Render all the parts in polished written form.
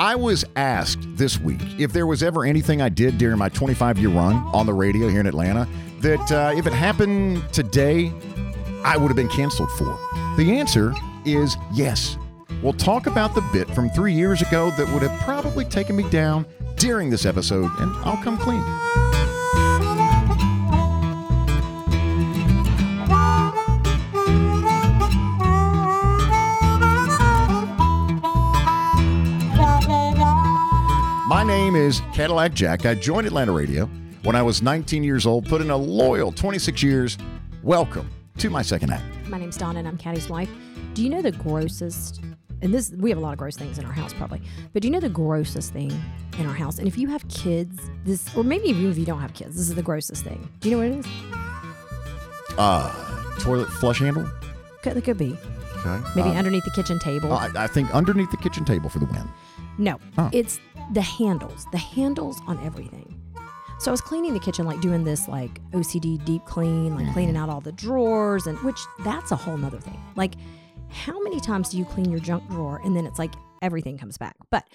I was asked this week if there was ever anything I did during my 25-year run on the radio here in Atlanta that if it happened today, I would have been canceled for. The answer is yes. We'll talk about the bit from 3 years ago that would have probably taken me down during this episode, and I'll come clean. My name is Cadillac Jack. I joined Atlanta Radio when I was 19 years old, put in a loyal 26 years. Welcome to my second act. My name's Donna, and I'm Caddy's wife. Do you know the grossest... And this, we have a lot of gross things in our house, probably. But do you know the grossest thing in our house? And if you have kids, this, or maybe even if you don't have kids, this is the grossest thing. Do you know what it is? Toilet flush handle? It could be. Okay. Maybe underneath the kitchen table. I think underneath the kitchen table for the win. No. Oh. It's the handles. The handles on everything. So I was cleaning the kitchen, like doing this like OCD deep clean, like cleaning out all the drawers, and which that's a whole nother thing. Like, how many times do you clean your junk drawer and then it's like everything comes back? But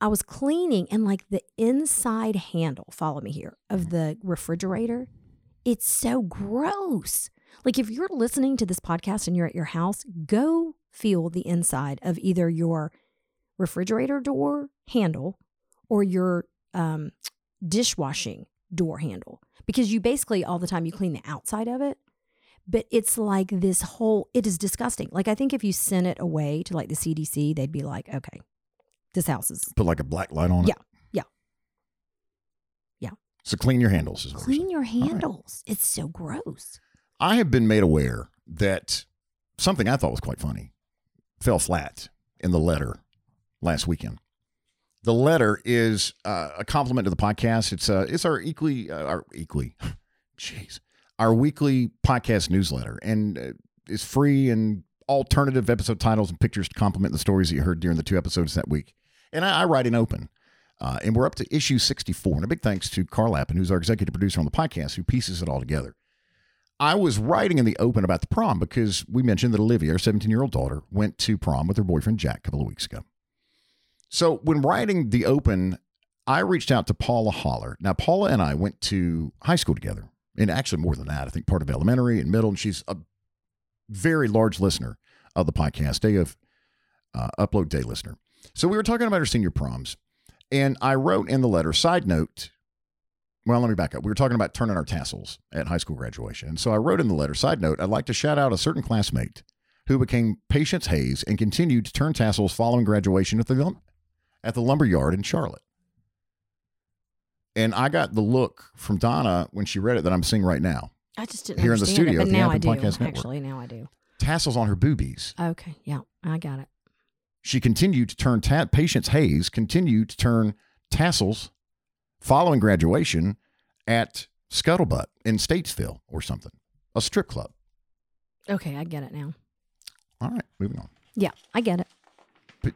I was cleaning and like the inside handle, follow me here, of the refrigerator. It's so gross. Like if you're listening to this podcast and you're at your house, go feel the inside of either your refrigerator door handle or your dishwashing door handle, because you basically all the time you clean the outside of it. But it's like this whole, it is disgusting. Like, I think if you sent it away to like the CDC, they'd be like, okay, this house is. Put like a black light on it. Yeah. Yeah. So clean your handles. Is what clean your handles. Right. It's so gross. I have been made aware that something I thought was quite funny fell flat in the letter last weekend. The letter is a compliment to the podcast. It's our equally, jeez. Our weekly podcast newsletter, and is free and alternative episode titles and pictures to complement the stories that you heard during the two episodes that week. And I write in open, and we're up to issue 64. And a big thanks to Carl Appen, who's our executive producer on the podcast, who pieces it all together. I was writing in the open about the prom because we mentioned that Olivia, our 17-year-old daughter, went to prom with her boyfriend Jack a couple of weeks ago. So when writing the open, I reached out to Paula Holler. Now, Paula and I went to high school together. And actually more than that, I think part of elementary and middle. And she's a very large listener of the podcast, upload day listener. So we were talking about her senior proms. And I wrote in the letter, side note. Well, let me back up. We were talking about turning our tassels at high school graduation. And so I wrote in the letter, side note, I'd like to shout out a certain classmate who became Patience Hayes and continued to turn tassels following graduation at the lumber yard in Charlotte. And I got the look from Donna when she read it that I'm seeing right now. I just didn't understand here in the studio. But now I do. Actually, now I do. Tassels on her boobies. Okay. Yeah, I got it. She continued to turn Patience Hayes continued to turn tassels following graduation at Scuttlebutt in Statesville or something, a strip club. Okay, I get it now. All right, moving on. Yeah, I get it. But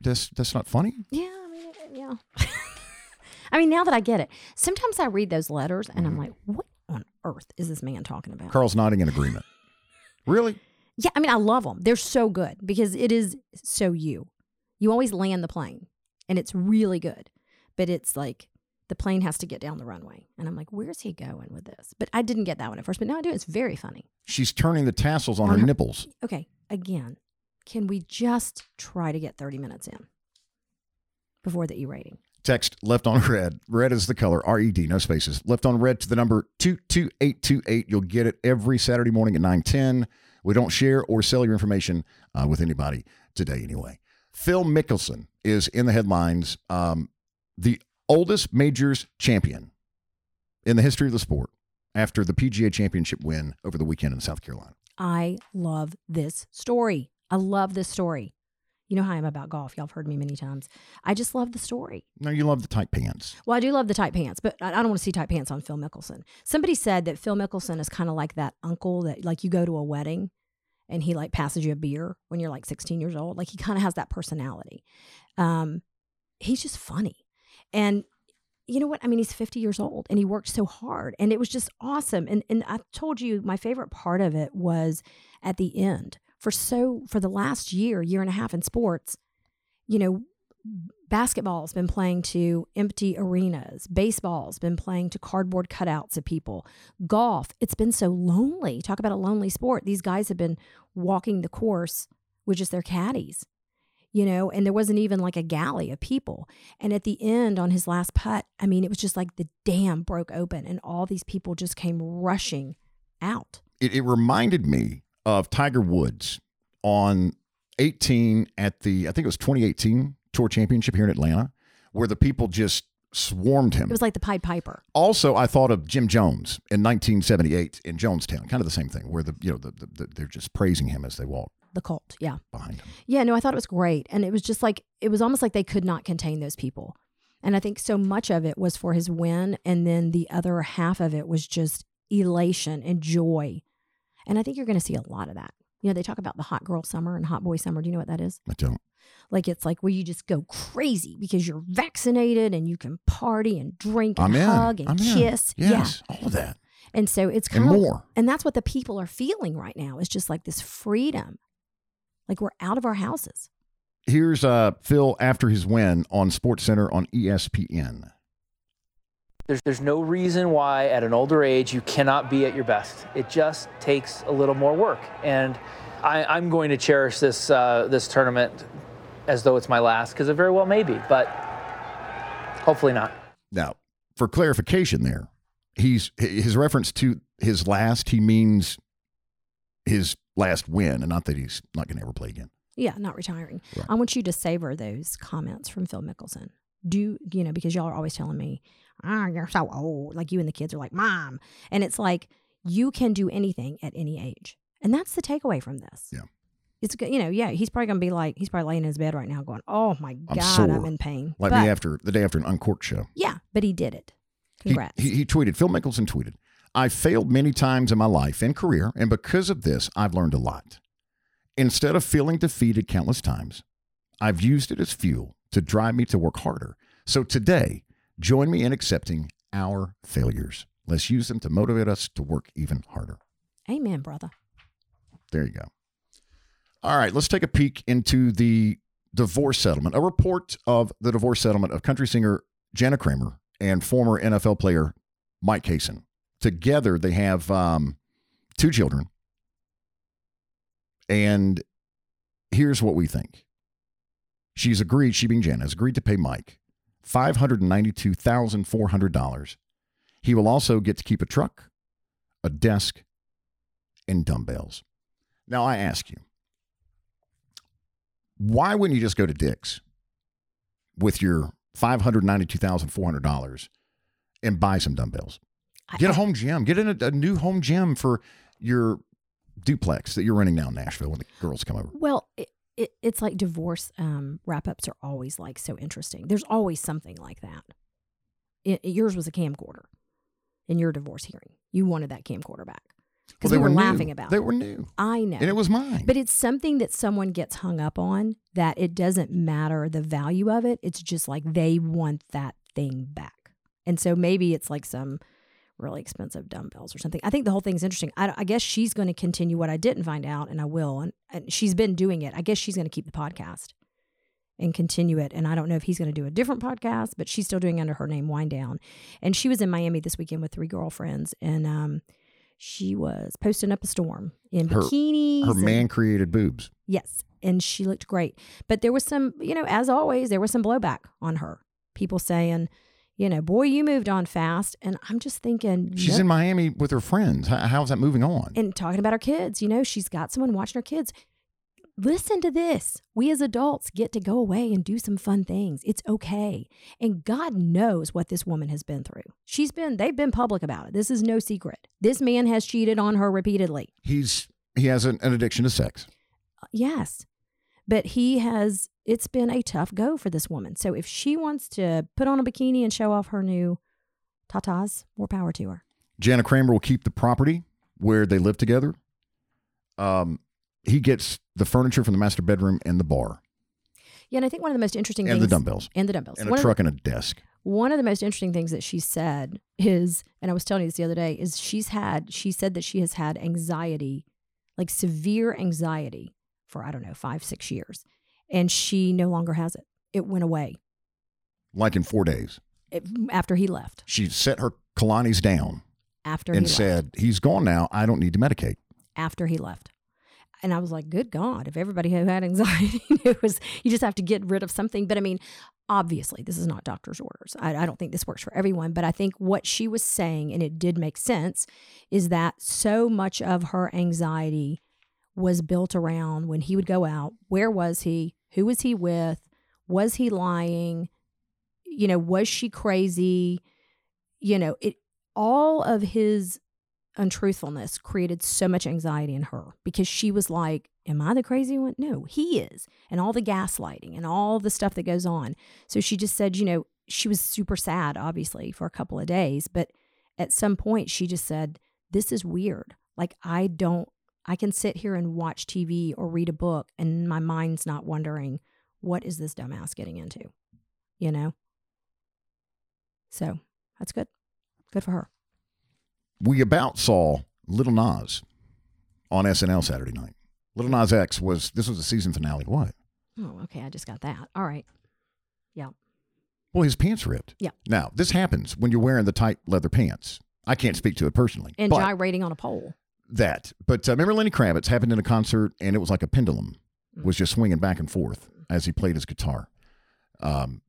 that's not funny? Yeah, I mean, yeah. I mean, now that I get it, sometimes I read those letters and I'm like, what on earth is this man talking about? Carl's nodding in agreement. Really? Yeah. I mean, I love them. They're so good because it is so you. You always land the plane and it's really good. But it's like the plane has to get down the runway. And I'm like, where's he going with this? But I didn't get that one at first. But now I do. It's very funny. She's turning the tassels on her nipples. Okay. Again, can we just try to get 30 minutes in before the E rating? Text left on red. Red is the color, R-E-D, no spaces. Left on red to the number 22828. You'll get it every Saturday morning at 9:10. We don't share or sell your information with anybody today anyway. Phil Mickelson is in the headlines, the oldest majors champion in the history of the sport after the PGA Championship win over the weekend in South Carolina. I love this story. I love this story. You know how I am about golf. Y'all have heard me many times. I just love the story. No, you love the tight pants. Well, I do love the tight pants, but I don't want to see tight pants on Phil Mickelson. Somebody said that Phil Mickelson is kind of like that uncle that like you go to a wedding and he like passes you a beer when you're like 16 years old. Like he kind of has that personality. He's just funny. And you know what? I mean, he's 50 years old and he worked so hard and it was just awesome. And I told you my favorite part of it was at the end. For the last year and a half in sports, you know, Basketball's been playing to empty arenas. Baseball's been playing to cardboard cutouts of people. Golf, it's been so lonely. Talk about a lonely sport. These guys have been walking the course with just their caddies, you know, and there wasn't even like a galley of people. And at the end on his last putt, I mean, it was just like the dam broke open and all these people just came rushing out. It reminded me of Tiger Woods on 18 at the, I think it was 2018 Tour Championship here in Atlanta, where the people just swarmed him. It was like the Pied Piper. Also, I thought of Jim Jones in 1978 in Jonestown, kind of the same thing, where they're just praising him as they walk. The cult, yeah. Behind him. Yeah, no, I thought it was great. And it was just like, it was almost like they could not contain those people. And I think so much of it was for his win. And then the other half of it was just elation and joy. And I think you're going to see a lot of that. You know, they talk about the hot girl summer and hot boy summer. Do you know what that is? I don't. Like, it's like where you just go crazy because you're vaccinated and you can party and drink and hug and kiss. Yes, yeah. All of that. And so it's kind of more. And that's what the people are feeling right now. It's just like this freedom. Like, we're out of our houses. Here's Phil after his win on SportsCenter on ESPN. There's no reason why at an older age you cannot be at your best. It just takes a little more work. And I'm going to cherish this this tournament as though it's my last, because it very well may be, but hopefully not. Now, for clarification there, his reference to his last, he means his last win, and not that he's not going to ever play again. Yeah, not retiring. Right. I want you to savor those comments from Phil Mickelson. Do you know, because y'all are always telling me, oh, you're so old. Like, you and the kids are like, Mom. And it's like, you can do anything at any age. And that's the takeaway from this. Yeah. It's, you know, yeah, he's probably going to be like, he's probably laying in his bed right now going, oh my God, I'm in pain. Like the day after an Uncorked show. Yeah, but he did it. Congrats. He tweeted, Phil Mickelson tweeted, I failed many times in my life and career, and because of this, I've learned a lot. Instead of feeling defeated countless times, I've used it as fuel to drive me to work harder. So today, join me in accepting our failures. Let's use them to motivate us to work even harder. Amen, brother. There you go. All right, let's take a peek into the divorce settlement. A report of the divorce settlement of country singer Jana Kramer and former NFL player Mike Kaysen. Together, they have two children. And here's what we think. She's agreed, she being Jana, has agreed to pay Mike $592,400. He will also get to keep a truck, a desk, and dumbbells. Now, I ask you, why wouldn't you just go to Dick's with your $592,400 and buy some dumbbells? Get a home gym. Get in a new home gym for your duplex that you're renting now in Nashville when the girls come over. Well, it's like divorce wrap-ups are always like so interesting. There's always something like that. Yours was a camcorder in your divorce hearing. You wanted that camcorder back because we were laughing about it. They were new. I know. And it was mine. But it's something that someone gets hung up on that it doesn't matter the value of it. It's just like they want that thing back. And so maybe it's like some really expensive dumbbells or something. I think the whole thing's interesting. I guess she's going to continue what I didn't find out, and I will. And she's been doing it. I guess she's going to keep the podcast and continue it. And I don't know if he's going to do a different podcast, but she's still doing under her name, Wind Down. And she was in Miami this weekend with three girlfriends, and she was posting up a storm in bikinis. Her man-created boobs. Yes, and she looked great. But there was some, you know, as always, there was some blowback on her. People saying, you know, boy, you moved on fast. And I'm just thinking, she's in Miami with her friends. How's that moving on? And talking about her kids. You know, she's got someone watching her kids. Listen to this. We as adults get to go away and do some fun things. It's okay. And God knows what this woman has been through. They've been public about it. This is no secret. This man has cheated on her repeatedly. He has an addiction to sex. Yes. But it's been a tough go for this woman. So if she wants to put on a bikini and show off her new tatas, more power to her. Jana Kramer will keep the property where they live together. He gets the furniture from the master bedroom and the bar. Yeah, and I think one of the most interesting things. And the dumbbells. And a truck and a desk. One of the most interesting things that she said is, and I was telling you this the other day, is she said that she has had anxiety, like severe anxiety, for, I don't know, 5-6 years. And she no longer has it. It went away. Like in 4 days. After he left. She set her Kalani's down. After he left. And said, he's gone now. I don't need to medicate. After he left. And I was like, good God, if everybody who had anxiety knew, you just have to get rid of something. But I mean, obviously, this is not doctor's orders. I don't think this works for everyone. But I think what she was saying, and it did make sense, is that so much of her anxiety was built around when he would go out, where was he? Who was he with? Was he lying? You know, was she crazy? You know, all of his untruthfulness created so much anxiety in her because she was like, am I the crazy one? No, he is. And all the gaslighting and all the stuff that goes on. So she just said, you know, she was super sad, obviously, for a couple of days. But at some point she just said, this is weird. Like, I can sit here and watch TV or read a book and my mind's not wondering, what is this dumbass getting into? You know? So that's good. Good for her. We about saw Lil Nas on SNL Saturday night. Lil Nas X this was the season finale. What? Oh, okay. I just got that. All right. Yeah. Well, his pants ripped. Yeah. Now, this happens when you're wearing the tight leather pants. I can't speak to it personally. And gyrating on a pole. That. But remember Lenny Kravitz happened in a concert, and it was like a pendulum was just swinging back and forth as he played his guitar. We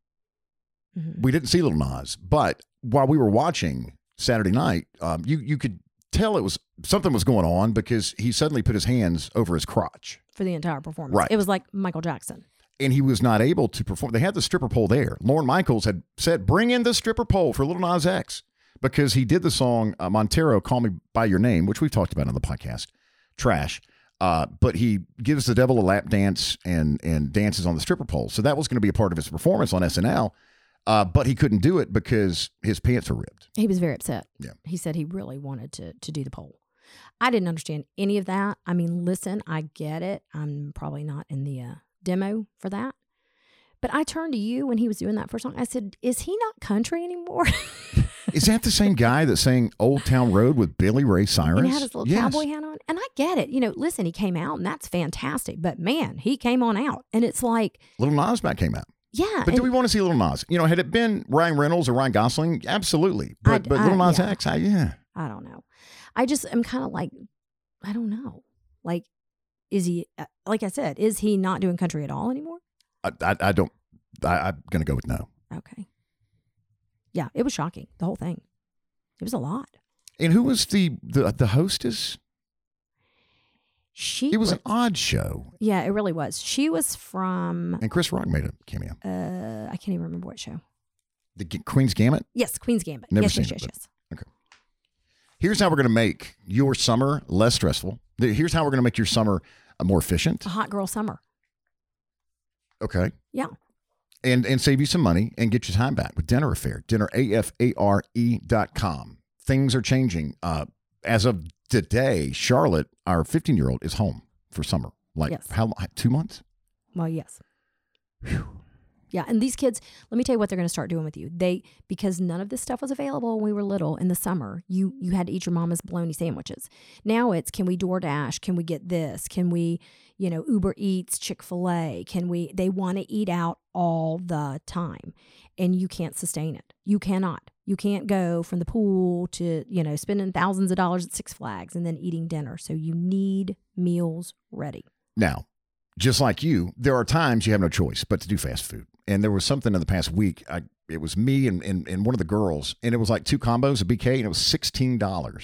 didn't see Lil Nas, but while we were watching Saturday night, you could tell it was something was going on because he suddenly put his hands over his crotch for the entire performance. Right. It was like Michael Jackson, and he was not able to perform. They had the stripper pole there. Lorne Michaels had said, "Bring in the stripper pole for Lil Nas X," because he did the song Montero, "Call Me by Your Name," which we've talked about on the podcast. Trash, but he gives the devil a lap dance and dances on the stripper pole. So that was going to be a part of his performance on SNL. But he couldn't do it because his pants were ripped. He was very upset. Yeah. He said he really wanted to do the poll. I didn't understand any of that. I mean, listen, I get it. I'm probably not in the demo for that. But I turned to you when he was doing that first song. I said, is he not country anymore? Is that the same guy that sang Old Town Road with Billy Ray Cyrus? And he had his little cowboy hat on. And I get it. You know, listen, he came out and that's fantastic. But man, he came on out. And it's like, Lil Nas X came out. Yeah. But do we want to see Lil Nas? You know, had it been Ryan Reynolds or Ryan Gosling? Absolutely. But Lil Nas X, I don't know. I just am kind of like, I don't know. Like, is he, like I said, is he not doing country at all anymore? I'm going to go with no. Okay. Yeah, it was shocking. The whole thing. It was a lot. And who was the hostess? It was an odd show. Yeah, it really was. She was from... And Chris Rock made a cameo. I can't even remember what show. The Queen's Gambit? Yes, Queen's Gambit. Never seen it. Yes. Okay. Here's how we're going to make your summer less stressful. Here's how we're going to make your summer more efficient. A hot girl summer. Okay. Yeah. And save you some money and get your time back with Dinner Affair. Dinner, AFARE.com. Things are changing. As of today, Charlotte, our 15-year-old, is home for summer. Like, yes. How long? 2 months? Well, yes. Whew. Yeah, and these kids, let me tell you what they're going to start doing with you. Because none of this stuff was available when we were little in the summer, you had to eat your mama's bologna sandwiches. Now it's, can we DoorDash? Can we get this? Can we, you know, Uber Eats, Chick-fil-A? They want to eat out all the time, and you can't sustain it. You cannot. You can't go from the pool to, you know, spending thousands of dollars at Six Flags and then eating dinner. So you need meals ready. Now, just like you, there are times you have no choice but to do fast food. And there was something in the past week. It was me and one of the girls, and it was like two combos of BK, and it was $16.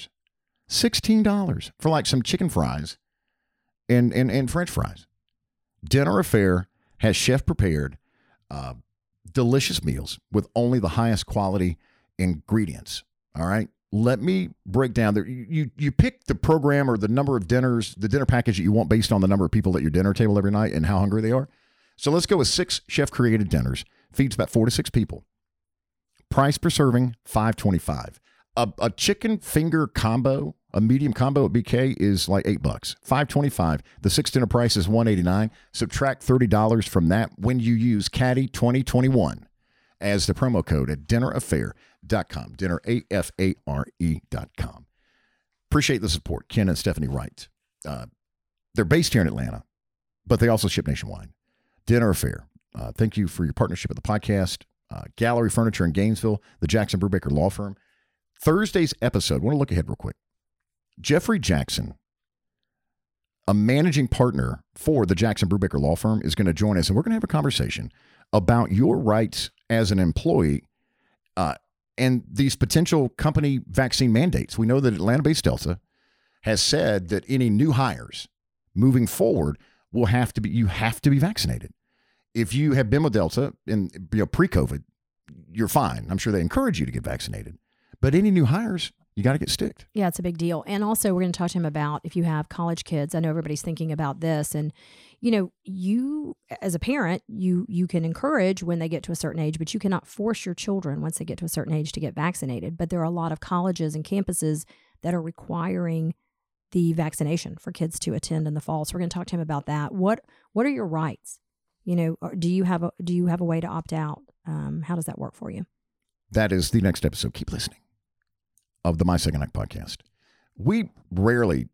$16 for like some chicken fries and French fries. Dinner Affair has chef prepared delicious meals with only the highest quality ingredients. All right. Let me break down there. You pick the program or the number of dinners, the dinner package that you want based on the number of people at your dinner table every night and how hungry they are. So let's go with 6 chef created dinners, feeds about 4 to 6 people. Price per serving, $5.25. A chicken finger combo, a medium combo at BK is like $8, $5.25. The 6 dinner price is $189. Subtract $30 from that when you use Caddy 2021. As the promo code at dinneraffair.com, dinner, AFARE.com. Appreciate the support, Ken and Stephanie Wright. They're based here in Atlanta, but they also ship nationwide. Dinner Affair, thank you for your partnership with the podcast. Gallery Furniture in Gainesville, the Jackson Brubaker Law Firm. Thursday's episode, I want to look ahead real quick. Jeffrey Jackson, a managing partner for the Jackson Brubaker Law Firm, is going to join us, and we're going to have a conversation about your rights as an employee and these potential company vaccine mandates. We know that Atlanta-based Delta has said that any new hires moving forward will have to be, you have to be vaccinated. If you have been with Delta in pre-COVID, you're fine. I'm sure they encourage you to get vaccinated. But any new hires, you got to get sticked. Yeah, it's a big deal. And also, we're going to talk to him about if you have college kids. I know everybody's thinking about this. And, you know, you as a parent, you can encourage when they get to a certain age, but you cannot force your children once they get to a certain age to get vaccinated. But there are a lot of colleges and campuses that are requiring the vaccination for kids to attend in the fall. So we're going to talk to him about that. What are your rights? You know, do you have a way to opt out? How does that work for you? That is the next episode. Keep listening of the My Second Act podcast. We rarely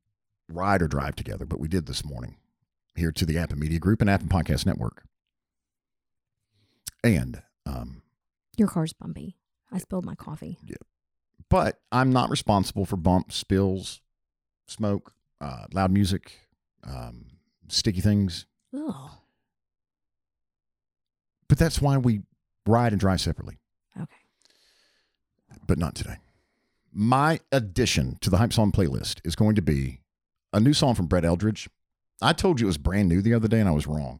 ride or drive together, but we did this morning here to the Appen Media Group and Appen Podcast Network. And your car's bumpy. I spilled my coffee. Yeah. But I'm not responsible for bumps, spills, smoke, loud music, sticky things. Ugh. But that's why we ride and drive separately. Okay. But not today. My addition to the Hype Song playlist is going to be a new song from Brett Eldredge. I told you it was brand new the other day, and I was wrong.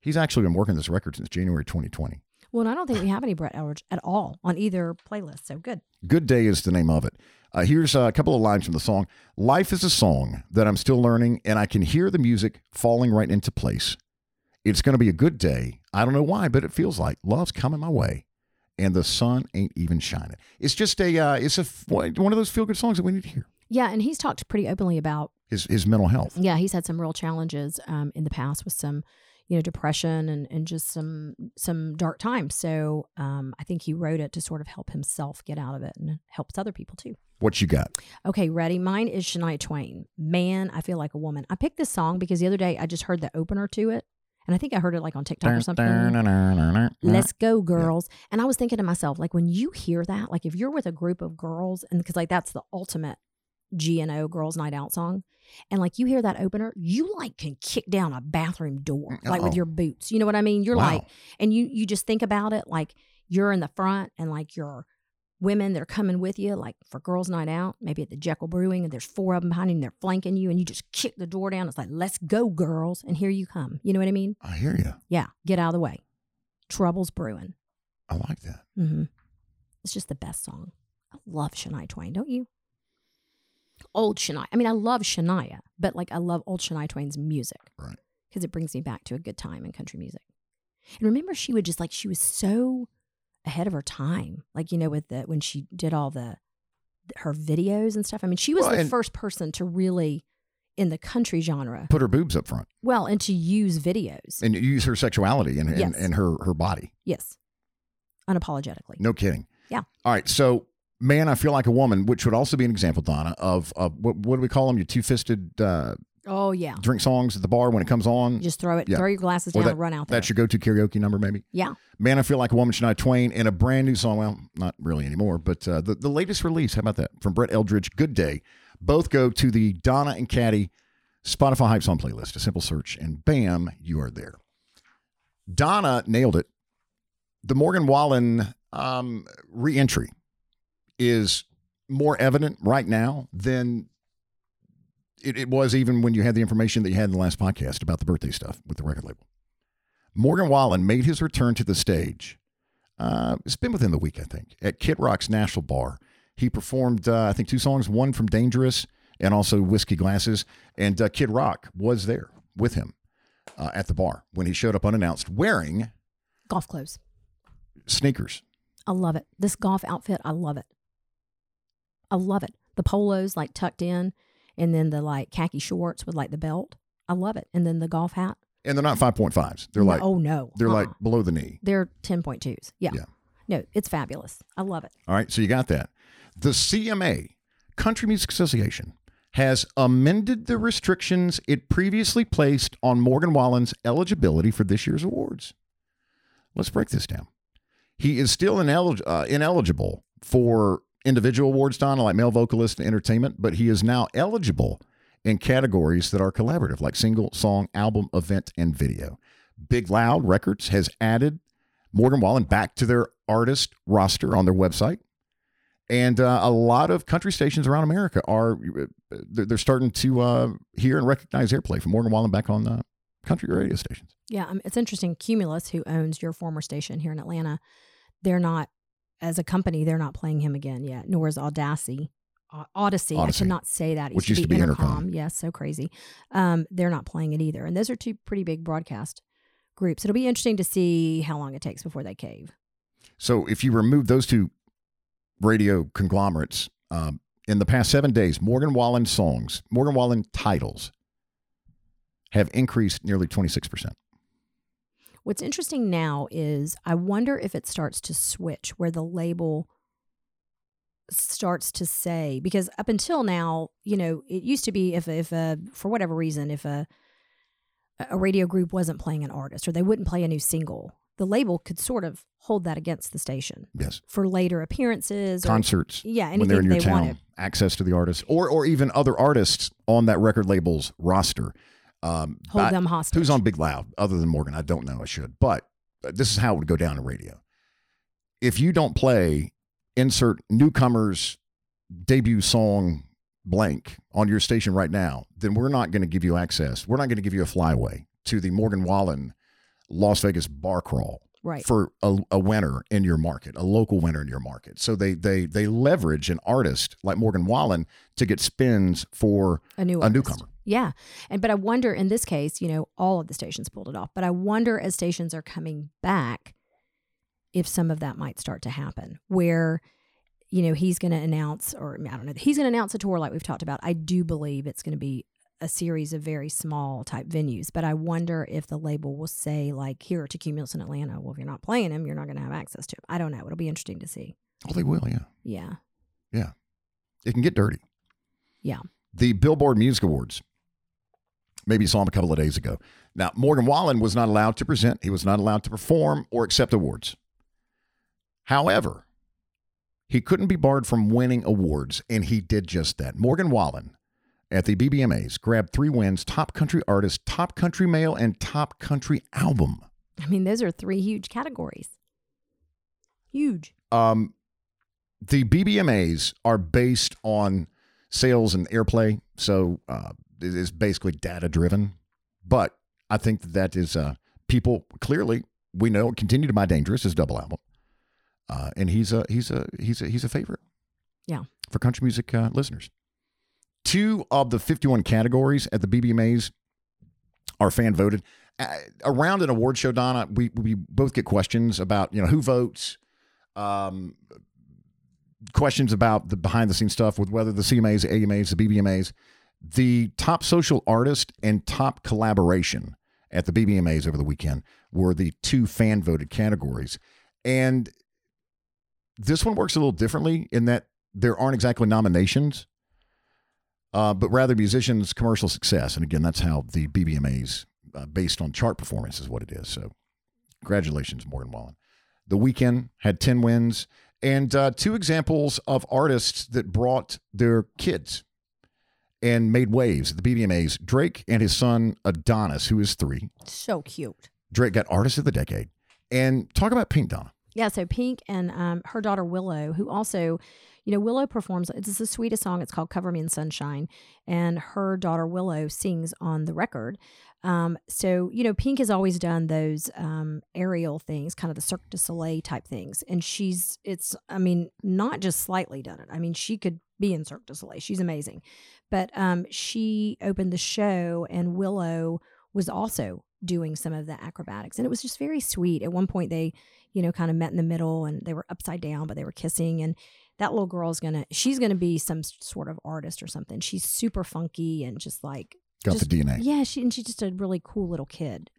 He's actually been working this record since January 2020. Well, and I don't think we have any Brett Eldredge at all on either playlist, so good. Good Day is the name of it. Here's a couple of lines from the song. Life is a song that I'm still learning, and I can hear the music falling right into place. It's going to be a good day. I don't know why, but it feels like love's coming my way. And the sun ain't even shining. It's just it's one of those feel-good songs that we need to hear. Yeah, and he's talked pretty openly about his mental health. Yeah, he's had some real challenges in the past with some, you know, depression and just some dark times. So I think he wrote it to sort of help himself get out of it, and helps other people too. What you got? Okay, ready? Mine is Shania Twain. Man, I feel like a woman. I picked this song because the other day I just heard the opener to it. And I think I heard it like on TikTok or something. Let's go, girls. Yeah. And I was thinking to myself, like, when you hear that, like if you're with a group of girls, and because like that's the ultimate G&O girls night out song. And like you hear that opener, you like can kick down a bathroom door, like with your boots. You know what I mean? You're like, and you just think about it. Like you're in the front and like you're women that are coming with you, like for girls night out, maybe at the Jekyll Brewing, and there's four of them behind you and they're flanking you, and you just kick the door down. It's like, let's go, girls. And here you come. You know what I mean? I hear you. Yeah. Get out of the way. Trouble's brewing. I like that. Mm-hmm. It's just the best song. I love Shania Twain. Don't you? Old Shania. I mean, I love Shania, but like I love old Shania Twain's music. Right. Because it brings me back to a good time in country music. And remember, she would just like, she was so ahead of her time. Like, you know, with the, when she did all the, her videos and stuff. I mean, she was the first person to really, in the country genre, put her boobs up front. Well, and to use videos. And use her sexuality and her body. Yes. Unapologetically. No kidding. Yeah. All right. So, Man, I Feel Like a Woman, which would also be an example, Donna, of what do we call them? Your two-fisted drink songs at the bar when it comes on. Just throw it, throw your glasses down and run out there. That's your go-to karaoke number, maybe? Yeah. Man, I Feel Like a Woman, Shania Twain, and a brand new song. Well, not really anymore, but the latest release, how about that? From Brett Eldredge, Good Day. Both go to the Donna and Caddy Spotify Hype Song playlist. A simple search, and bam, you are there. Donna nailed it. The Morgan Wallen re-entry is more evident right now than it was even when you had the information that you had in the last podcast about the birthday stuff with the record label. Morgan Wallen made his return to the stage. It's been within the week, I think, at Kid Rock's National Bar. He performed, I think, two songs, one from Dangerous and also Whiskey Glasses. And Kid Rock was there with him at the bar when he showed up unannounced wearing golf clothes, sneakers. I love it. This golf outfit, I love it. I love it. The polos like tucked in, and then the like khaki shorts with like the belt. I love it. And then the golf hat. And they're not 5.5s. They're like, oh no. They're like below the knee. They're 10.2s. Yeah. No, it's fabulous. I love it. All right. So you got that. The CMA, Country Music Association, has amended the restrictions it previously placed on Morgan Wallen's eligibility for this year's awards. Let's break this down. He is still ineligible for individual awards, Donna, like male vocalist and entertainment, but he is now eligible in categories that are collaborative, like single, song, album, event, and video. Big Loud Records has added Morgan Wallen back to their artist roster on their website. And a lot of country stations around America they're starting to hear and recognize airplay from Morgan Wallen back on the country radio stations. Yeah, it's interesting. Cumulus, who owns your former station here in Atlanta, they're not, as a company, they're not playing him again yet, nor is Odyssey. I cannot say that. Which used to be Intercom. Yes, so crazy. They're not playing it either. And those are two pretty big broadcast groups. It'll be interesting to see how long it takes before they cave. So if you remove those two radio conglomerates, in the past 7 days, Morgan Wallen titles have increased nearly 26%. What's interesting now is I wonder if it starts to switch where the label starts to say, because up until now, you know, it used to be if for whatever reason, if a radio group wasn't playing an artist or they wouldn't play a new single, the label could sort of hold that against the station. Yes. For later appearances. Concerts. Or, yeah, anything when they're in your town, wanted. Access to the artist or even other artists on that record label's roster. Hold them hostage. Who's on Big Loud other than Morgan? I don't know. I should. But this is how it would go down in radio. If you don't play insert newcomer's debut song blank on your station right now, then we're not going to give you access. We're not going to give you a flyway to the Morgan Wallen Las Vegas bar crawl for a winner in your market, a local winner in your market. So they leverage an artist like Morgan Wallen to get spins for a newcomer. Yeah. But I wonder in this case, you know, all of the stations pulled it off, but I wonder as stations are coming back, if some of that might start to happen where, you know, he's going to announce a tour like we've talked about. I do believe it's going to be a series of very small type venues, but I wonder if the label will say like here to Cumulus in Atlanta, well, if you're not playing him, you're not going to have access to him. I don't know. It'll be interesting to see. Oh, they will. Yeah. Yeah. Yeah. It can get dirty. Yeah. The Billboard Music Awards. Maybe you saw him a couple of days ago. Now, Morgan Wallen was not allowed to present. He was not allowed to perform or accept awards. However, he couldn't be barred from winning awards, and he did just that. Morgan Wallen at the BBMAs grabbed 3 wins, Top Country Artist, Top Country Male, and Top Country Album. I mean, those are 3 huge categories. Huge. The BBMAs are based on sales and airplay, so it is basically data-driven. But I think that is people, clearly, we know, continue to buy Dangerous, his double album. And he's a favorite. Yeah. For country music listeners. 2 of the 51 categories at the BBMAs are fan voted. Around an award show, Donna, we both get questions about, you know, who votes, questions about the behind the scenes stuff with whether the CMAs, the AMAs, the BBMAs, the top social artist and top collaboration at the BBMAs over the weekend were the 2 fan voted categories. And this one works a little differently in that there aren't exactly nominations, but rather musicians' commercial success. And again, that's how the BBMAs, based on chart performance, is what it is. So congratulations, Morgan Wallen. The Weeknd had 10 wins and 2 examples of artists that brought their kids and made waves at the BBMAs. Drake and his son Adonis, who is 3. So cute. Drake got Artist of the Decade. And talk about Pink, Donna. Yeah, so Pink and her daughter Willow, who also, you know, Willow performs, it's the sweetest song, it's called Cover Me in Sunshine, and her daughter Willow sings on the record. So, you know, Pink has always done those aerial things, kind of the Cirque du Soleil type things, and not just slightly done it. I mean, she could be in Cirque du Soleil. She's amazing. But she opened the show, and Willow was also doing some of the acrobatics, and it was just very sweet. At one point, they kind of met in the middle, and they were upside down, but they were kissing. And that little girl's she's gonna be some sort of artist or something. She's super funky and just like got the DNA. Yeah, she's just a really cool little kid.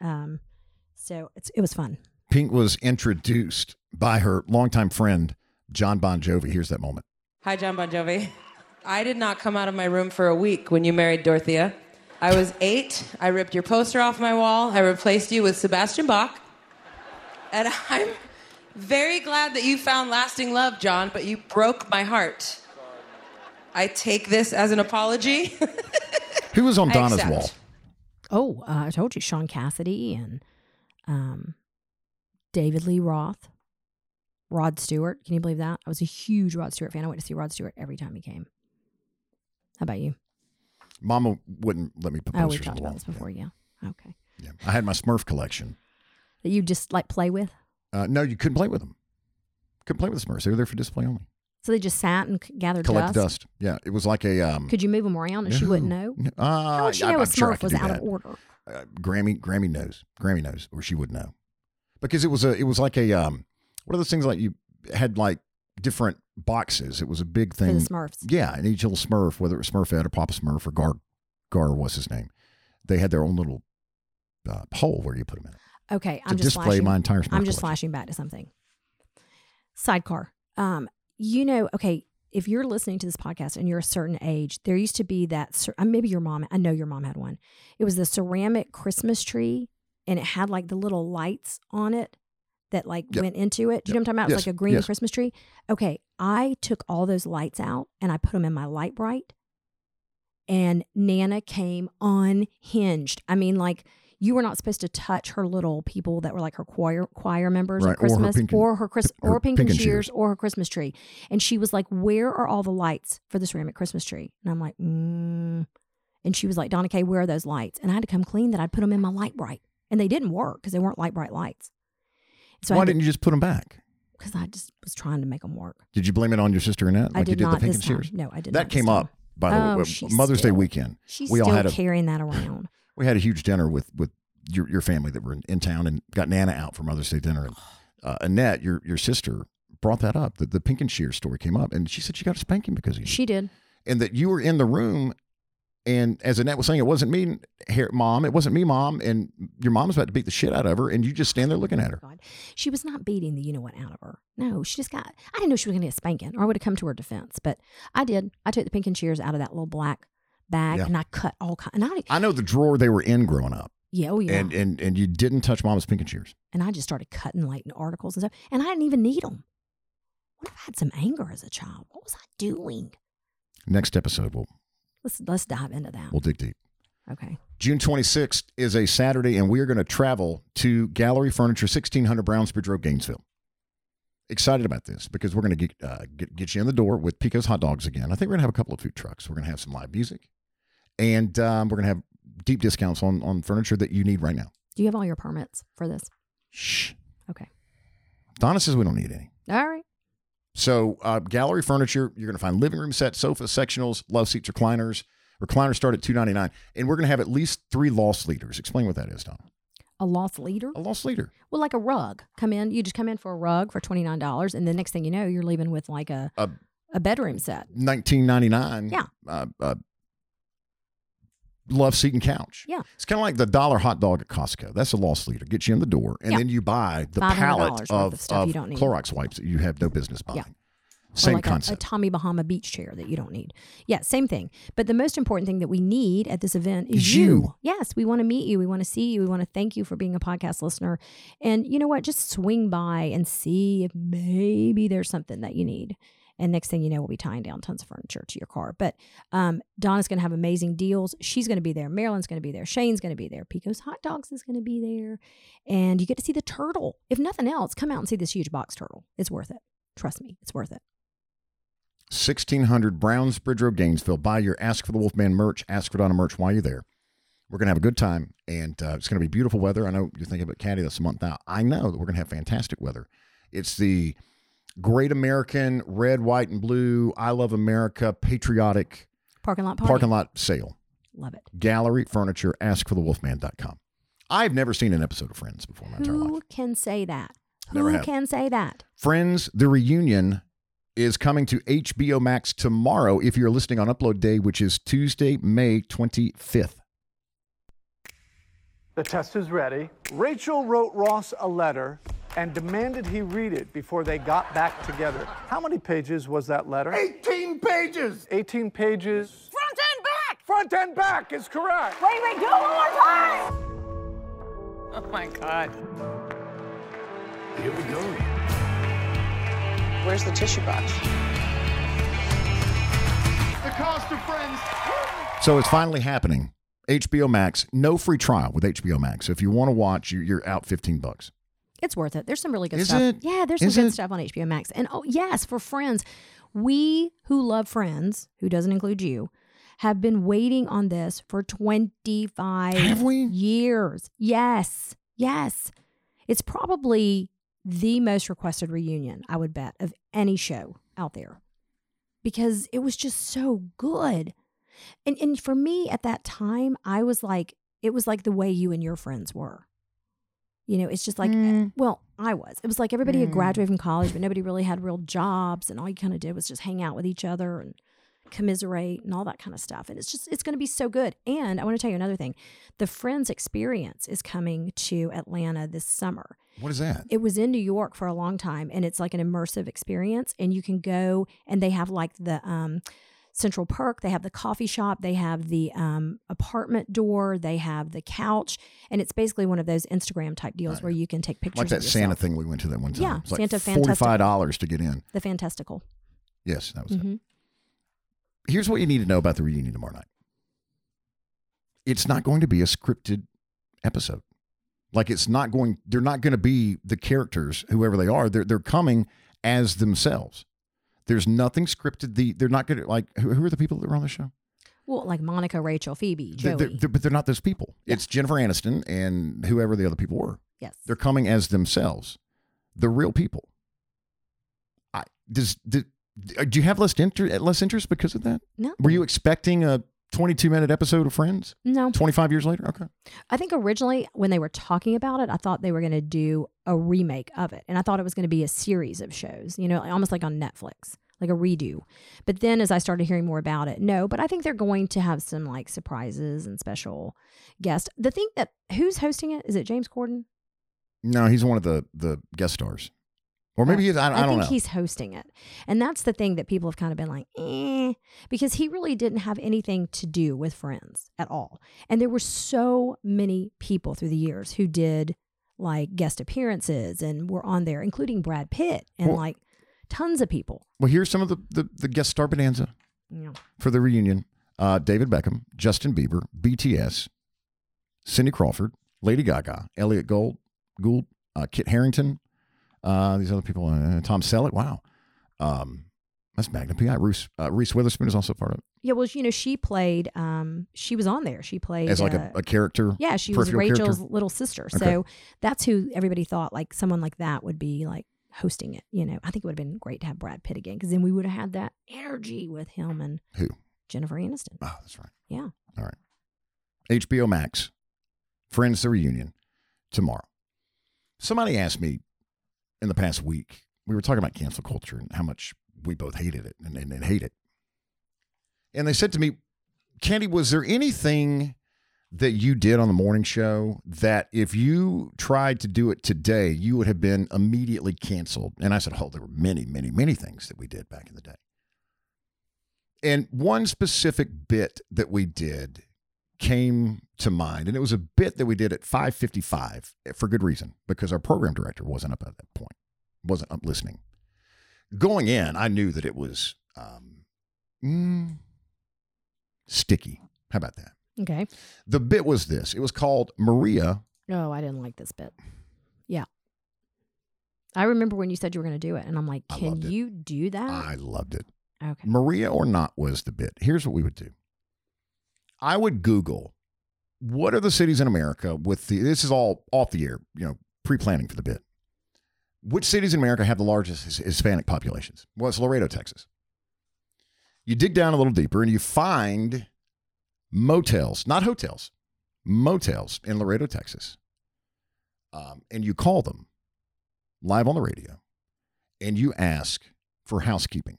So it was fun. Pink was introduced by her longtime friend John Bon Jovi. Here's that moment. Hi, John Bon Jovi. I did not come out of my room for a week when you married Dorothea. I was 8. I ripped your poster off my wall. I replaced you with Sebastian Bach. And I'm Very glad that you found lasting love, John, but you broke my heart. I take this as an apology. Who was on Donna's wall? Oh, I told you, Sean Cassidy and David Lee Roth, Rod Stewart. Can you believe that? I was a huge Rod Stewart fan. I went to see Rod Stewart every time he came. How about you? Mama wouldn't let me put posters on the wall. Oh, we talked about this before, yeah. Okay. Yeah, I had my Smurf collection. That you just like play with? No, you couldn't play with them. Couldn't play with the Smurfs. They were there for display only. So they just sat and gathered dust? Collect dust. Yeah, it was like a... could you move them around and she wouldn't know? How would she know a Smurf was out of order? Grammy knows. Grammy knows, or she would know. Because it was like a... what are those things like you had like different boxes? It was a big thing. For the Smurfs. Yeah, and each little Smurf, whether it was Smurfette or Papa Smurf or Gar was his name, they had their own little hole where you put them in. Okay, I'm just display flashing. My entire Smurf I'm just collection. Flashing back to something. Sidecar. You know, okay, if you're listening to this podcast and you're a certain age, there used to be that, maybe your mom, I know your mom had one. It was the ceramic Christmas tree, and it had like the little lights on it that like went into it. Do you know what I'm talking about? Yes. It was like a green Christmas tree. Okay, I took all those lights out, and I put them in my Light Bright, and Nana came unhinged. I mean, like... You were not supposed to touch her little people that were like her choir members at Christmas or her Pink and Shears or her Christmas tree. And she was like, where are all the lights for the ceramic Christmas tree? And I'm like, And she was like, Donna Kay, where are those lights? And I had to come clean that I'd put them in my Light Bright. And they didn't work because they weren't Light Bright lights. So why didn't you just put them back? Because I just was trying to make them work. Did you blame it on your sister Annette? Like you did the Pink and Shears? No, I didn't. That came up, by the way, Mother's Day weekend. She's still carrying that around. We had a huge dinner with your family that were in town and got Nana out for Mother's Day dinner. And Annette, your sister, brought that up. The Pink and Shears story came up. And she said she got a spanking because of you. She did. And that you were in the room. And as Annette was saying, it wasn't me, Mom. It wasn't me, Mom. And your mom's about to beat the shit out of her. And you just stand there looking at her. God. She was not beating the you-know-what out of her. No, she just got, I didn't know she was going to get spanking. Or I would have come to her defense. But I did. I took the Pink and Shears out of that little black bag and I cut all kinds. I know the drawer they were in growing up. Yeah, oh yeah. And you didn't touch Mama's Pink and Shears. And I just started cutting like articles and stuff. And I didn't even need them. What if I had some anger as a child? What was I doing? Next episode, let's dive into that. We'll dig deep. Okay. June 26th is a Saturday, and we are going to travel to Gallery Furniture, 1600 Brownsbridge Road, Gainesville. Excited about this because we're going to get you in the door with Pico's Hot Dogs again. I think we're going to have a couple of food trucks. We're going to have some live music. And we're going to have deep discounts on furniture that you need right now. Do you have all your permits for this? Shh. Okay. Donna says we don't need any. All right. So Gallery Furniture, you're going to find living room sets, sofas, sectionals, love seats, recliners. Recliners start at $299. And we're going to have at least 3 loss leaders. Explain what that is, Donna. A loss leader? A loss leader. Well, like a rug. Come in. You just come in for a rug for $29. And the next thing you know, you're leaving with like a bedroom set. $19.99. Yeah. Love seat and couch. Yeah. It's kind of like the $1 hot dog at Costco. That's a loss leader. Get you in the door, and then you buy the pallet of you don't need. Clorox wipes that you have no business buying. Yeah. Same like concept. A Tommy Bahama beach chair that you don't need. Yeah, same thing. But the most important thing that we need at this event is you. Yes, we want to meet you. We want to see you. We want to thank you for being a podcast listener. And you know what? Just swing by and see if maybe there's something that you need. And next thing you know, we'll be tying down tons of furniture to your car. But Donna's going to have amazing deals. She's going to be there. Marilyn's going to be there. Shane's going to be there. Pico's Hot Dogs is going to be there. And you get to see the turtle. If nothing else, come out and see this huge box turtle. It's worth it. Trust me, it's worth it. 1600 Brownsbridge Road, Gainesville. Buy your Ask for the Wolfman merch, Ask for Donna merch while you're there. We're going to have a good time. And it's going to be beautiful weather. I know you're thinking about Caddy, that's a month out. I know that we're going to have fantastic weather. It's the Great American, red, white, and blue, I love America, patriotic parking lot sale. Love it. Gallery Furniture, askforthewolfman.com. I've never seen an episode of Friends before in my entire life. Who can say that? Friends, the reunion is coming to HBO Max tomorrow if you're listening on upload day, which is Tuesday, May 25th. The test is ready. Rachel wrote Ross a letter and demanded he read it before they got back together. How many pages was that letter? 18 pages! 18 pages. Front and back! Front and back is correct. Wait, do it one more time! Oh, my God. Here we go. where's the tissue box? The cost of Friends. So it's finally happening. HBO Max, no free trial with HBO Max. If you want to watch, you're out $15. It's worth it. There's some really good stuff. It? Yeah, there's some good stuff on HBO Max. And oh, yes, for Friends. We who love Friends, who doesn't include you, have been waiting on this for 25 years. Yes. Yes. It's probably the most requested reunion, I would bet, of any show out there. Because it was just so good. And for me at that time, I was like, it was like the way you and your friends were. You know, it's just like, well, I was. It was like everybody had graduated from college, but nobody really had real jobs. And all you kind of did was just hang out with each other and commiserate and all that kind of stuff. And it's going to be so good. And I want to tell you another thing. The Friends Experience is coming to Atlanta this summer. What is that? It was in New York for a long time. And it's like an immersive experience. And you can go and they have like the... Central Perk, they have the coffee shop, they have the apartment door, they have the couch, and it's basically one of those Instagram type deals where you can take pictures. Like that Santa thing we went to that one time. Yeah, it's like $45 to get in. The Fantastical. Yes, that was it. Here's what you need to know about the reunion tomorrow night. It's not going to be a scripted episode. Like they're not going to be the characters, whoever they are. They're coming as themselves. There's nothing scripted. They're not going to, like, who are the people that were on the show? Well, like Monica, Rachel, Phoebe, Joey. But they're not those people. Yeah. It's Jennifer Aniston and whoever the other people were. Yes. They're coming as themselves. The real people. Do you have less interest because of that? No. Were you expecting a 22-minute episode of Friends? No. 25 years later? Okay. I think originally when they were talking about it, I thought they were going to do a remake of it. And I thought it was going to be a series of shows, you know, almost like on Netflix, like a redo. But then as I started hearing more about it, no, but I think they're going to have some like surprises and special guests. The thing that, who's hosting it? Is it James Corden? No, he's one of the guest stars. Or maybe he's, I don't know. I think he's hosting it. And that's the thing that people have kind of been like, because he really didn't have anything to do with Friends at all. And there were so many people through the years who did like guest appearances and were on there, including Brad Pitt and like tons of people. Well, here's some of the guest star bonanza for the reunion. David Beckham, Justin Bieber, BTS, Cindy Crawford, Lady Gaga, Elliot Gould, Kit Harington. These other people, Tom Selleck. Wow. That's Magnum P.I. Reese Witherspoon is also part of it. Yeah, well, you know, she played, she was on there. She played. As like a character. Yeah, she was Rachel's little sister. Okay. So that's who everybody thought, like, someone like that would be, like, hosting it. You know, I think it would have been great to have Brad Pitt again, because then we would have had that energy with him and who? Jennifer Aniston. Oh, that's right. Yeah. All right. HBO Max, Friends, the reunion, tomorrow. Somebody asked me, in the past week, we were talking about cancel culture and how much we both hated it and hate it. And they said to me, Candy, was there anything that you did on the morning show that if you tried to do it today, you would have been immediately canceled? And I said, oh, there were many, many, many things that we did back in the day. And one specific bit that we did came to mind, and it was a bit that we did at 5:55 for good reason, because our program director wasn't up at that point, wasn't up listening. Going in, I knew that it was sticky. How about that? Okay. The bit was this. It was called Maria. Oh, I didn't like this bit. Yeah. I remember when you said you were going to do it, and I'm like, can you do that? I loved it. Okay. Maria or not was the bit. Here's what we would do. I would Google, what are the cities in America with this is all off the air, you know, pre-planning for the bit. Which cities in America have the largest Hispanic populations? Well, it's Laredo, Texas. You dig down a little deeper and you find motels, not hotels, motels in Laredo, Texas. And you call them live on the radio and you ask for housekeeping.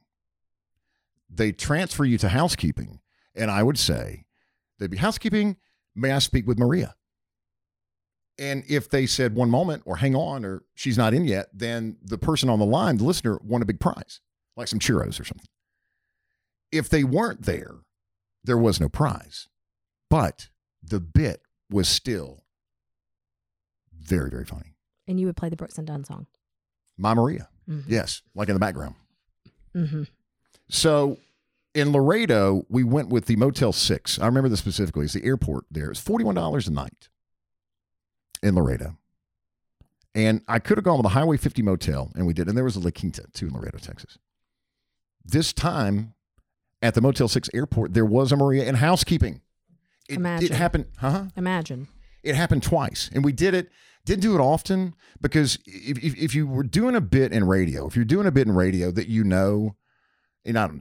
They transfer you to housekeeping, and I would say, they'd be housekeeping, may I speak with Maria? And if they said one moment or hang on or she's not in yet, then the person on the line, the listener, won a big prize, like some churros or something. If they weren't there, there was no prize. But the bit was still very, very funny. And you would play the Brooks and Dunn song. My Maria. Mm-hmm. Yes, like in the background. Mm-hmm. So in Laredo, we went with the Motel 6. I remember this specifically. It's the airport there. It's $41 a night in Laredo. And I could have gone with a Highway 50 motel, and we did. And there was a La Quinta, too, in Laredo, Texas. This time at the Motel 6 airport, there was a Maria in housekeeping. It happened. Huh? Imagine. It happened twice. And we did it. Didn't do it often because if you were doing a bit in radio, if you're doing a bit in radio that you know, and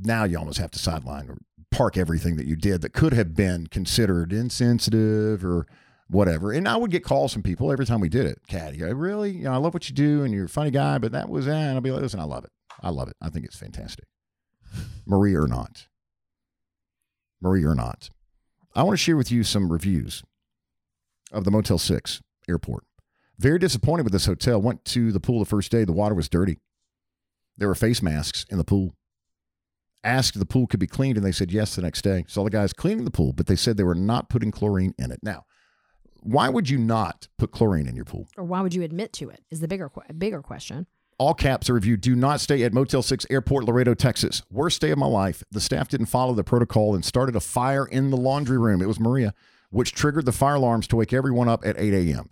now you almost have to sideline or park everything that you did that could have been considered insensitive or whatever. And I would get calls from people every time we did it. Caddy, really? You know, I love what you do and you're a funny guy, but that was that. And I'll be like, listen, I love it. I love it. I think it's fantastic. Maria or not. Maria or not. I want to share with you some reviews of the Motel 6 airport. Very disappointed with this hotel. Went to the pool the first day. The water was dirty. There were face masks in the pool. Asked if the pool could be cleaned, and they said yes the next day. Saw the guys cleaning the pool, but they said they were not putting chlorine in it. Now, why would you not put chlorine in your pool? Or why would you admit to it is the bigger question. All caps, a review. Do not stay at Motel 6 Airport, Laredo, Texas. Worst day of my life. The staff didn't follow the protocol and started a fire in the laundry room. It was Maria, which triggered the fire alarms to wake everyone up at 8 a.m.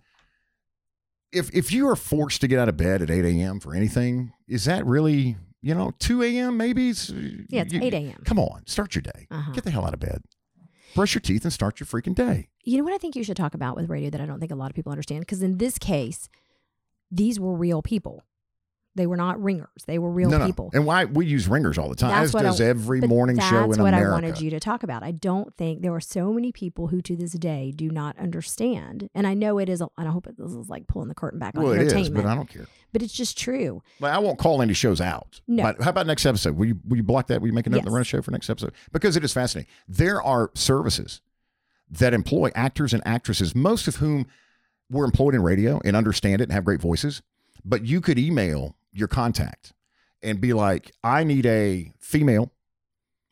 If you are forced to get out of bed at 8 a.m. for anything, is that really, 2 a.m. maybe? It's 8 a.m. Come on. Start your day. Uh-huh. Get the hell out of bed. Brush your teeth and start your freaking day. You know what I think you should talk about with radio that I don't think a lot of people understand? Because in this case, these were real people. They were not ringers. They were real people. And why we use ringers all the time. As does every morning show in America. That's what I wanted you to talk about. I don't think there are so many people who to this day do not understand. And I know it is, and I hope this is like pulling the curtain back on entertainment. It is, but I don't care. But it's just true. Like, I won't call any shows out. No. But how about next episode? Will you block that? Will you make a note in the run show for next episode? Because it is fascinating. There are services that employ actors and actresses, most of whom were employed in radio and understand it and have great voices. But you could email your contact and be like, I need a female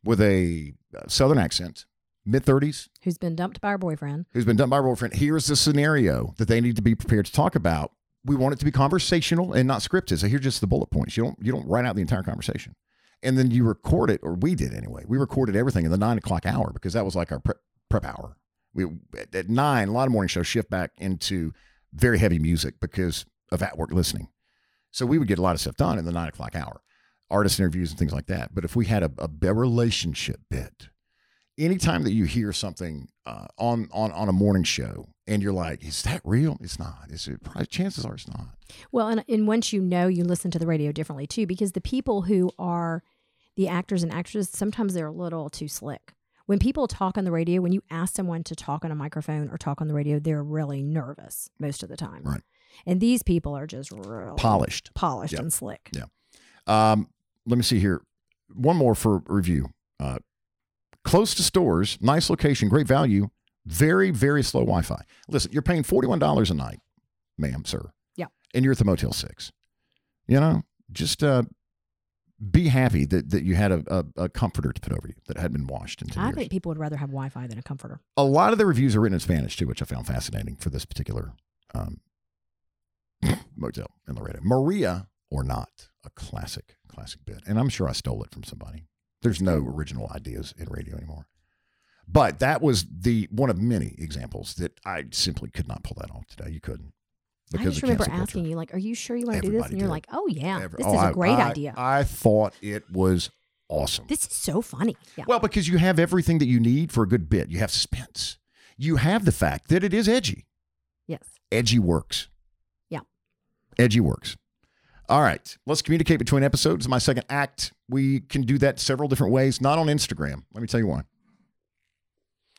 with a Southern accent, mid-30s. Who's been dumped by her boyfriend. Here's the scenario that they need to be prepared to talk about. We want it to be conversational and not scripted. So here's just the bullet points. You don't write out the entire conversation. And then you record it, or we did anyway. We recorded everything in the 9 o'clock hour because that was like our prep hour. At 9, a lot of morning shows shift back into very heavy music because of at-work listening. So we would get a lot of stuff done in the 9 o'clock hour, artist interviews and things like that. But if we had a relationship bit, anytime that you hear something on a morning show and you're like, is that real? It's not. Chances are it's not. Well, and once you listen to the radio differently too, because the people who are the actors and actresses, sometimes they're a little too slick. When people talk on the radio, when you ask someone to talk on a microphone or talk on the radio, they're really nervous most of the time. Right. And these people are just real polished and slick. Yeah. Let me see here. One more for review. Close to stores, nice location, great value, very, very slow Wi-Fi. Listen, you're paying $41 a night, ma'am, sir. Yeah. And you're at the Motel 6. Just be happy that you had a comforter to put over you that had been washed. I think people would rather have Wi-Fi than a comforter. A lot of the reviews are written in Spanish, too, which I found fascinating for this particular motel in Laredo. Maria or not, a classic bit. And I'm sure I stole it from somebody. There's no original ideas in radio anymore. But that was the one of many examples that I simply could not pull that off today. You couldn't. I just remember asking you, like, are you sure you want to do this? And you're like, oh, yeah, this is a great idea. I thought it was awesome. This is so funny. Yeah. Well, because you have everything that you need for a good bit. You have suspense. You have the fact that it is edgy. Yes. Edgy works. Edgy works. All right. Let's communicate between episodes. My second act. We can do that several different ways. Not on Instagram. Let me tell you why.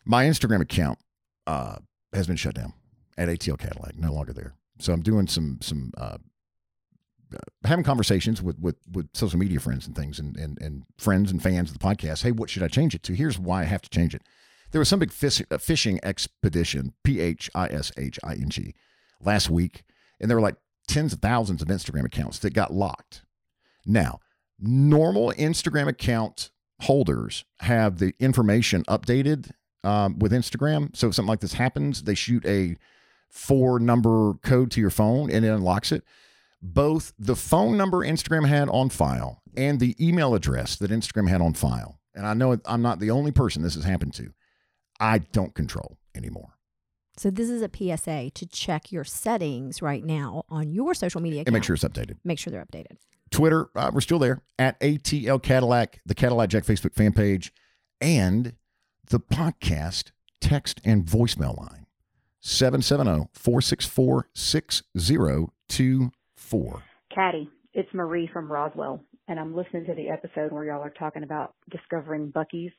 My Instagram account has been shut down at ATL Cadillac. No longer there. So I'm doing some having conversations with social media friends and things and friends and fans of the podcast. Hey, what should I change it to? Here's why I have to change it. There was some big fishing expedition, Phishing, last week. And there were like tens of thousands of Instagram accounts that got locked. Now, normal Instagram account holders have the information updated with Instagram. So if something like this happens, they shoot a 4-number code to your phone and it unlocks it. both the phone number Instagram had on file and the email address that Instagram had on file, and I know I'm not the only person this has happened to, I don't control anymore. So this is a PSA to check your settings right now on your social media account. And make sure it's updated. Make sure they're updated. Twitter, we're still there, at ATL Cadillac, the Cadillac Jack Facebook fan page, and the podcast text and voicemail line, 770-464-6024. Caddy, it's Marie from Roswell, and I'm listening to the episode where y'all are talking about discovering Buc-ee's.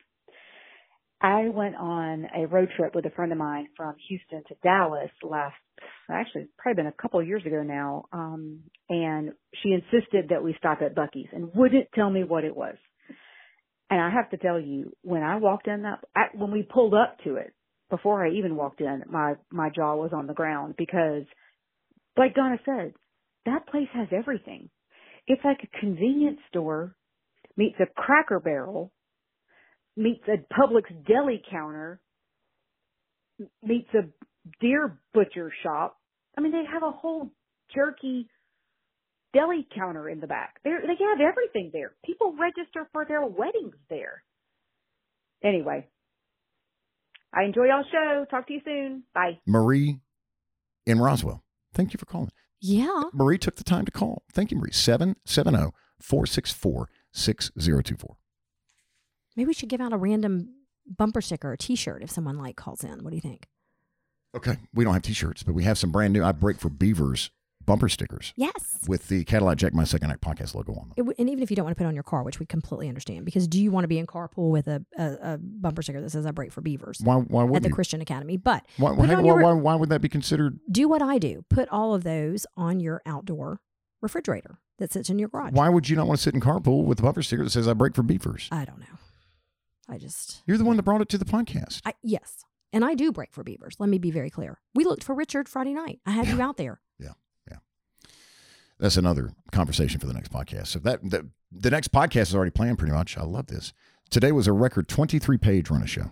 I went on a road trip with a friend of mine from Houston to Dallas it's probably been a couple of years ago now, and she insisted that we stop at Buc-ee's and wouldn't tell me what it was. And I have to tell you, when I walked in when we pulled up to it, before I even walked in, my jaw was on the ground because, like Donna said, that place has everything. It's like a convenience store meets a Cracker Barrel, meets a Publix deli counter, meets a deer butcher shop. I mean, they have a whole jerky deli counter in the back. They have everything there. People register for their weddings there. Anyway, I enjoy y'all's show. Talk to you soon. Bye. Marie in Roswell. Thank you for calling. Yeah. Marie took the time to call. Thank you, Marie. 770-464-6024. Maybe we should give out a random bumper sticker or T-shirt if someone calls in. What do you think? Okay. We don't have T-shirts, but we have some brand new I Break for Beavers bumper stickers. Yes. With the Cadillac Jack My Second Act podcast logo on them. And even if you don't want to put it on your car, which we completely understand, because do you want to be in carpool with a bumper sticker that says I Break for Beavers? Why would you? At the Christian Academy. But why would that be considered? Do what I do. Put all of those on your outdoor refrigerator that sits in your garage. Why would you not want to sit in carpool with a bumper sticker that says I Break for Beavers? I don't know. You're the one that brought it to the podcast. Yes. And I do break for beavers. Let me be very clear. We looked for Richard Friday night. I had you out there. Yeah. Yeah. That's another conversation for the next podcast. So the next podcast is already planned pretty much. I love this. Today was a record 23-page run of show.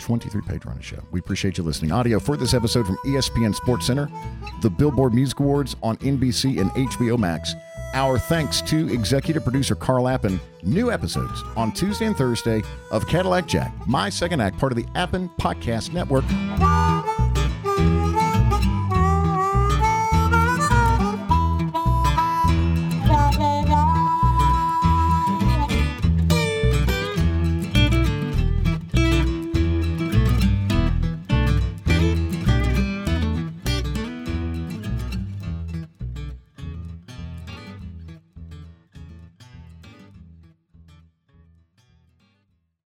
23-page run of show. We appreciate you listening. Audio for this episode from ESPN Sports Center, the Billboard Music Awards on NBC and HBO Max. Our thanks to executive producer Carl Appen. New episodes on Tuesday and Thursday of Cadillac Jack, My Second Act, part of the Appen Podcast Network.